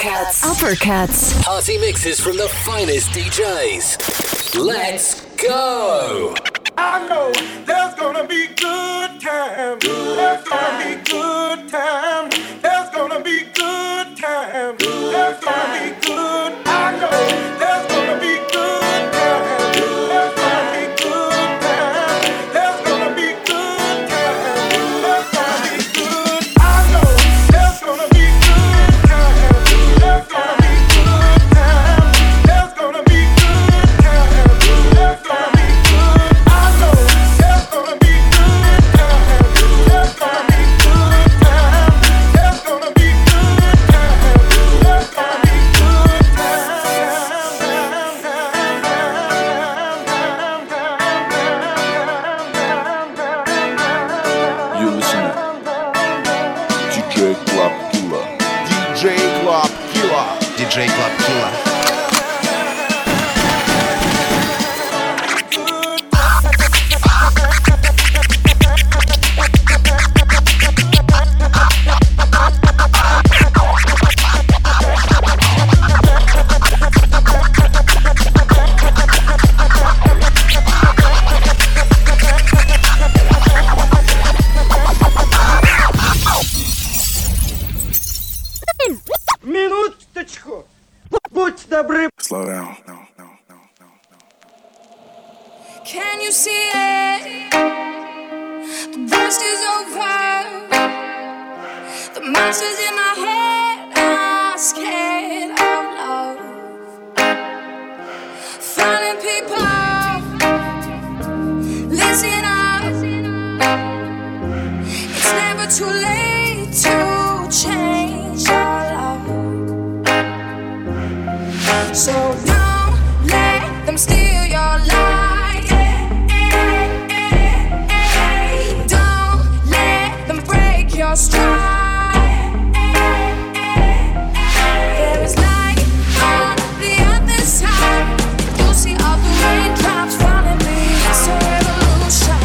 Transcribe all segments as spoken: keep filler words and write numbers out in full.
Cats. Upper Cats. Party mixes from the finest D Js. Let's go. I know there's gonna be good time. Good there's time. Gonna be good time. There's gonna be good time. Good there's time. Gonna be good. I know there's gonna be good time. Good there's Диджей Клаб Кила. Slow down. No, no, no, no, no. Can you see it? The worst is over. The monsters in my head are scared of love. Funny people, listen up. It's never too late to change your love. So don't let them steal your light. Don't let them break your stride. There is light on the other side. You'll see all the raindrops falling me. It's a revolution.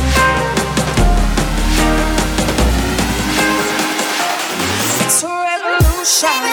It's a revolution.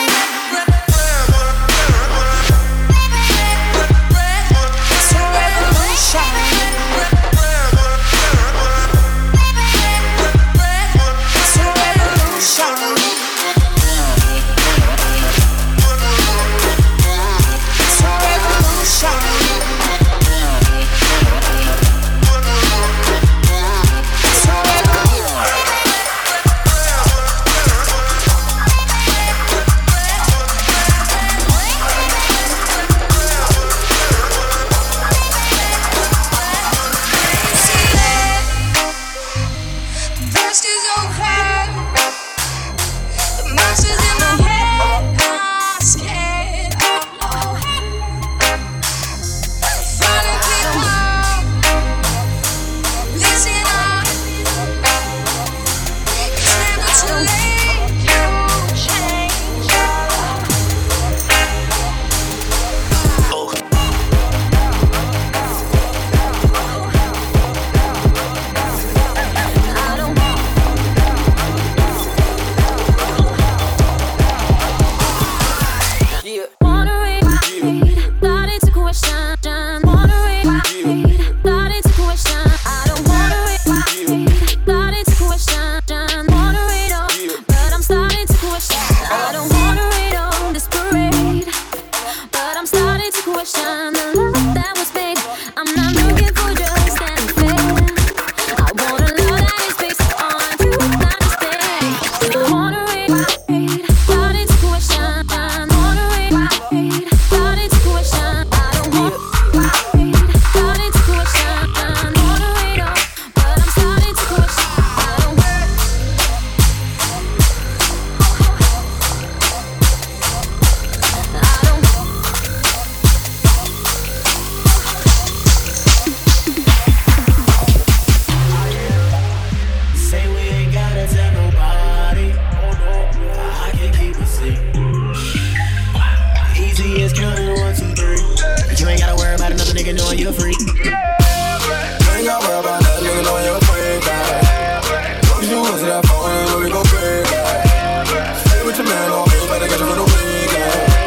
With your man on me, better get your little wig out.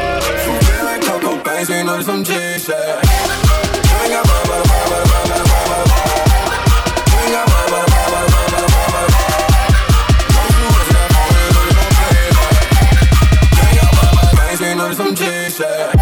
I seen on some cheese, yeah. Bring a bubble, bubble, bubble, bubble, bubble. Bring a bubble, bubble, bubble, bubble, bubble. Don't you wish that boy was my favorite? Bring a bubble, I seen on some cheese, yeah.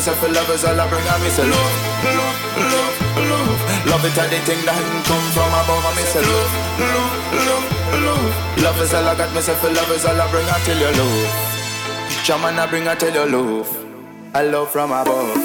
myself with lovers, all I bring on me say love, love, love, love. Love it all the thing that hadn't come from above on me say love, love, love, love. Love is all I got myself with lovers, all I bring I tell you love. Shaman I bring I tell you love. I love from above.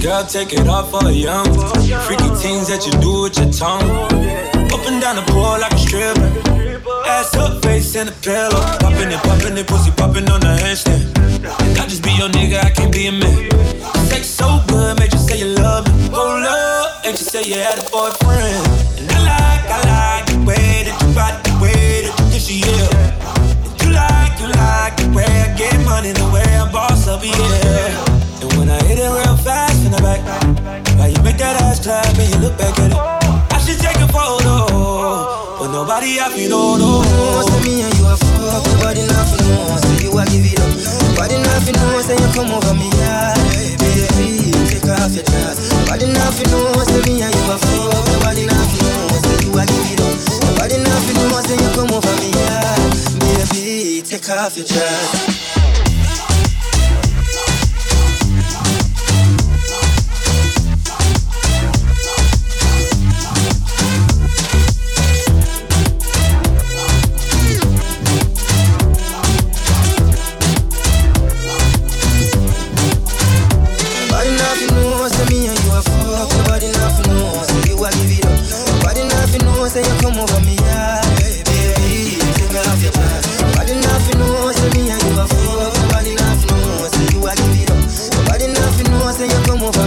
Girl, take it off for a young. Freaky things that you do with your tongue. Up and down the pole like a stripper. Ass up, face in the pillow. Poppin' it, poppin' it, pussy poppin' on the handstand. I just be your nigga, I can't be a man. Sex so good, made you say you love me. Oh, love, and you say you had a boyfriend. And I like, I like the way that you ride, the way that you dish, yeah. And you like, you like the way I get money, the way I boss up, yeah. And when I hit it real fast in the back, like you make that ass clap and you look back at it. I should take a photo, but nobody I feel don't know. Say me and you are fucked, nobody nothing know. So you I give it up, nobody nothing know. Say you come over me, yeah, baby, take off your dress. Nobody nothing know. Say me and you are fucked, nobody nothing know. So you I give it up, nobody nothing know. Say you come over me, yeah, baby, take off your dress. Take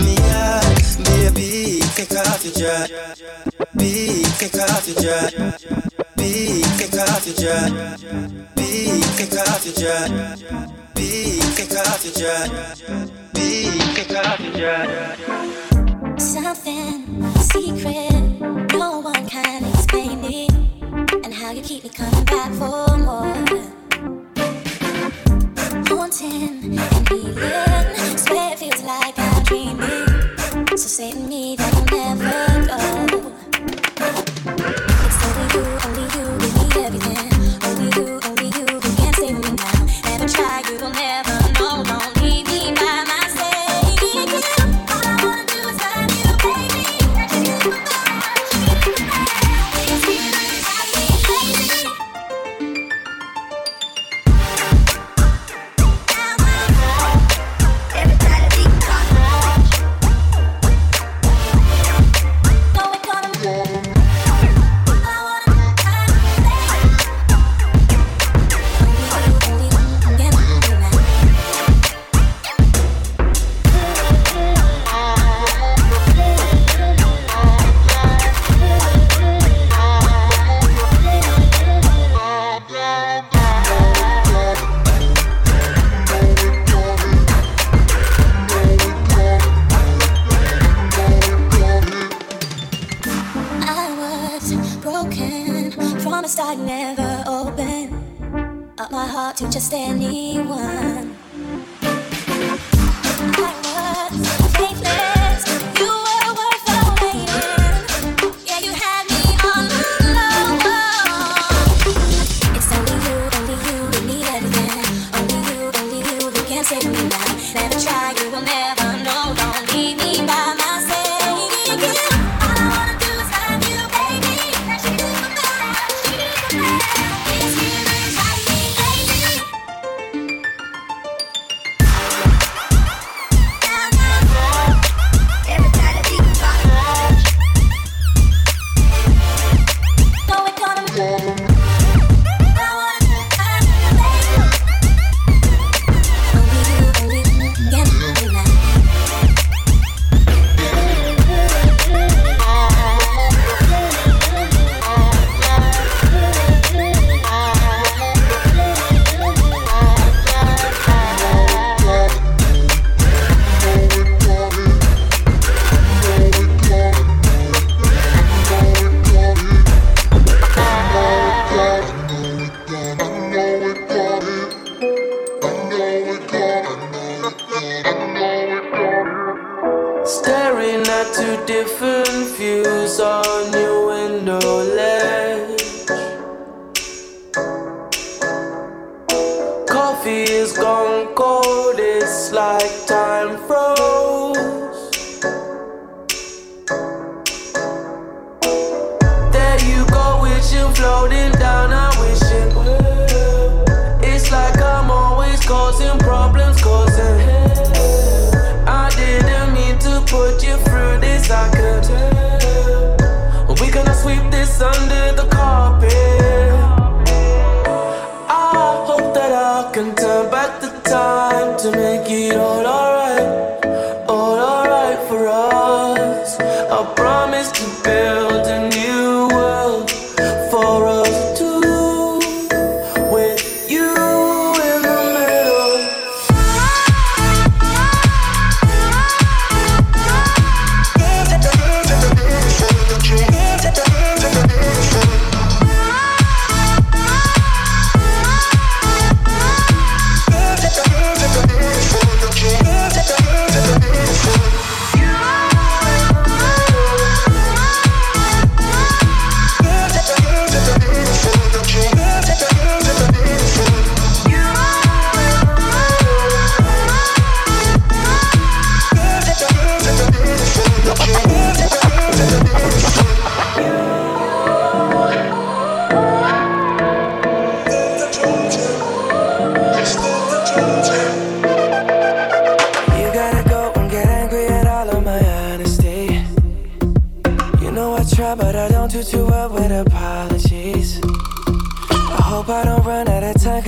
me now, never try, you will never. got two different views on your window ledge. Coffee is gone cold, it's like time froze. There you go, wishing, floating down, I wish it would. It's like I'm always causing problems, causing hell. I didn't mean to put you through this, I could tell. We gonna sweep this under the carpet. I can turn back the time to make it all alright, all alright for us. I promise to build a new world for us two, with you in the middle.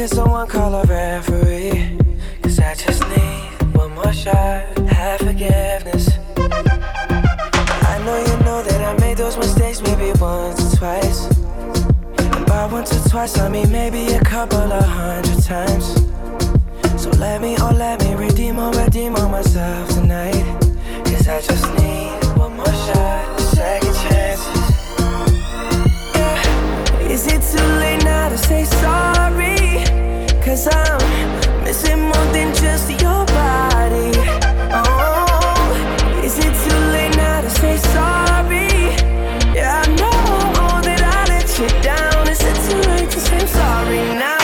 Someone call a referee, cause I just need one more shot, have forgiveness. I know you know that I made those mistakes maybe once or twice. And by once or twice I mean maybe a couple of hundred times. So let me, oh let me redeem or redeem on myself tonight. Cause I just need one more shot, second chances. Yeah. Is it too late now to say sorry? Cause I'm missing more than just your body. Oh, is it too late now to say sorry? Yeah, I know that I let you down. Is it too late to say I'm sorry now?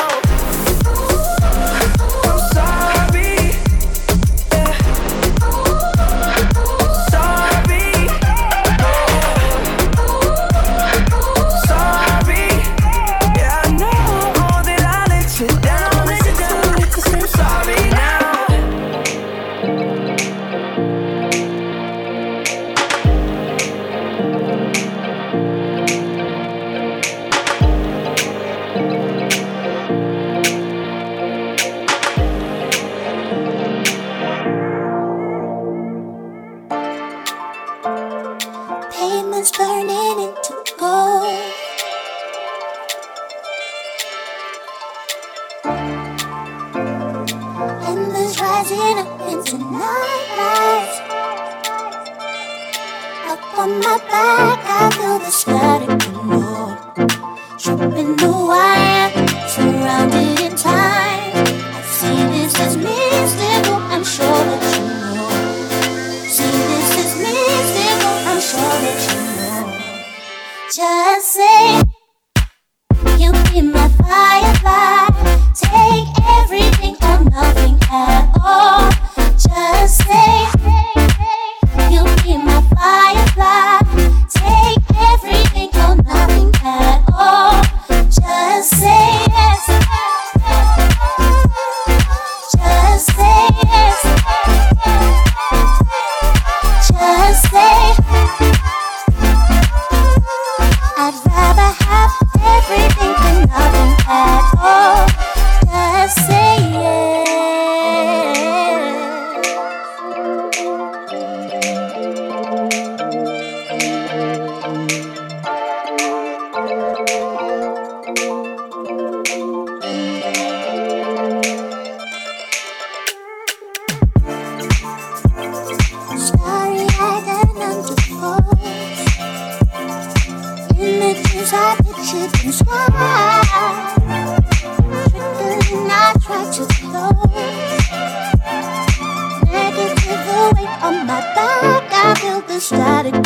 The Tripping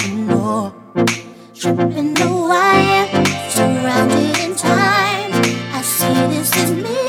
the wire, surrounded in time. I see this is me.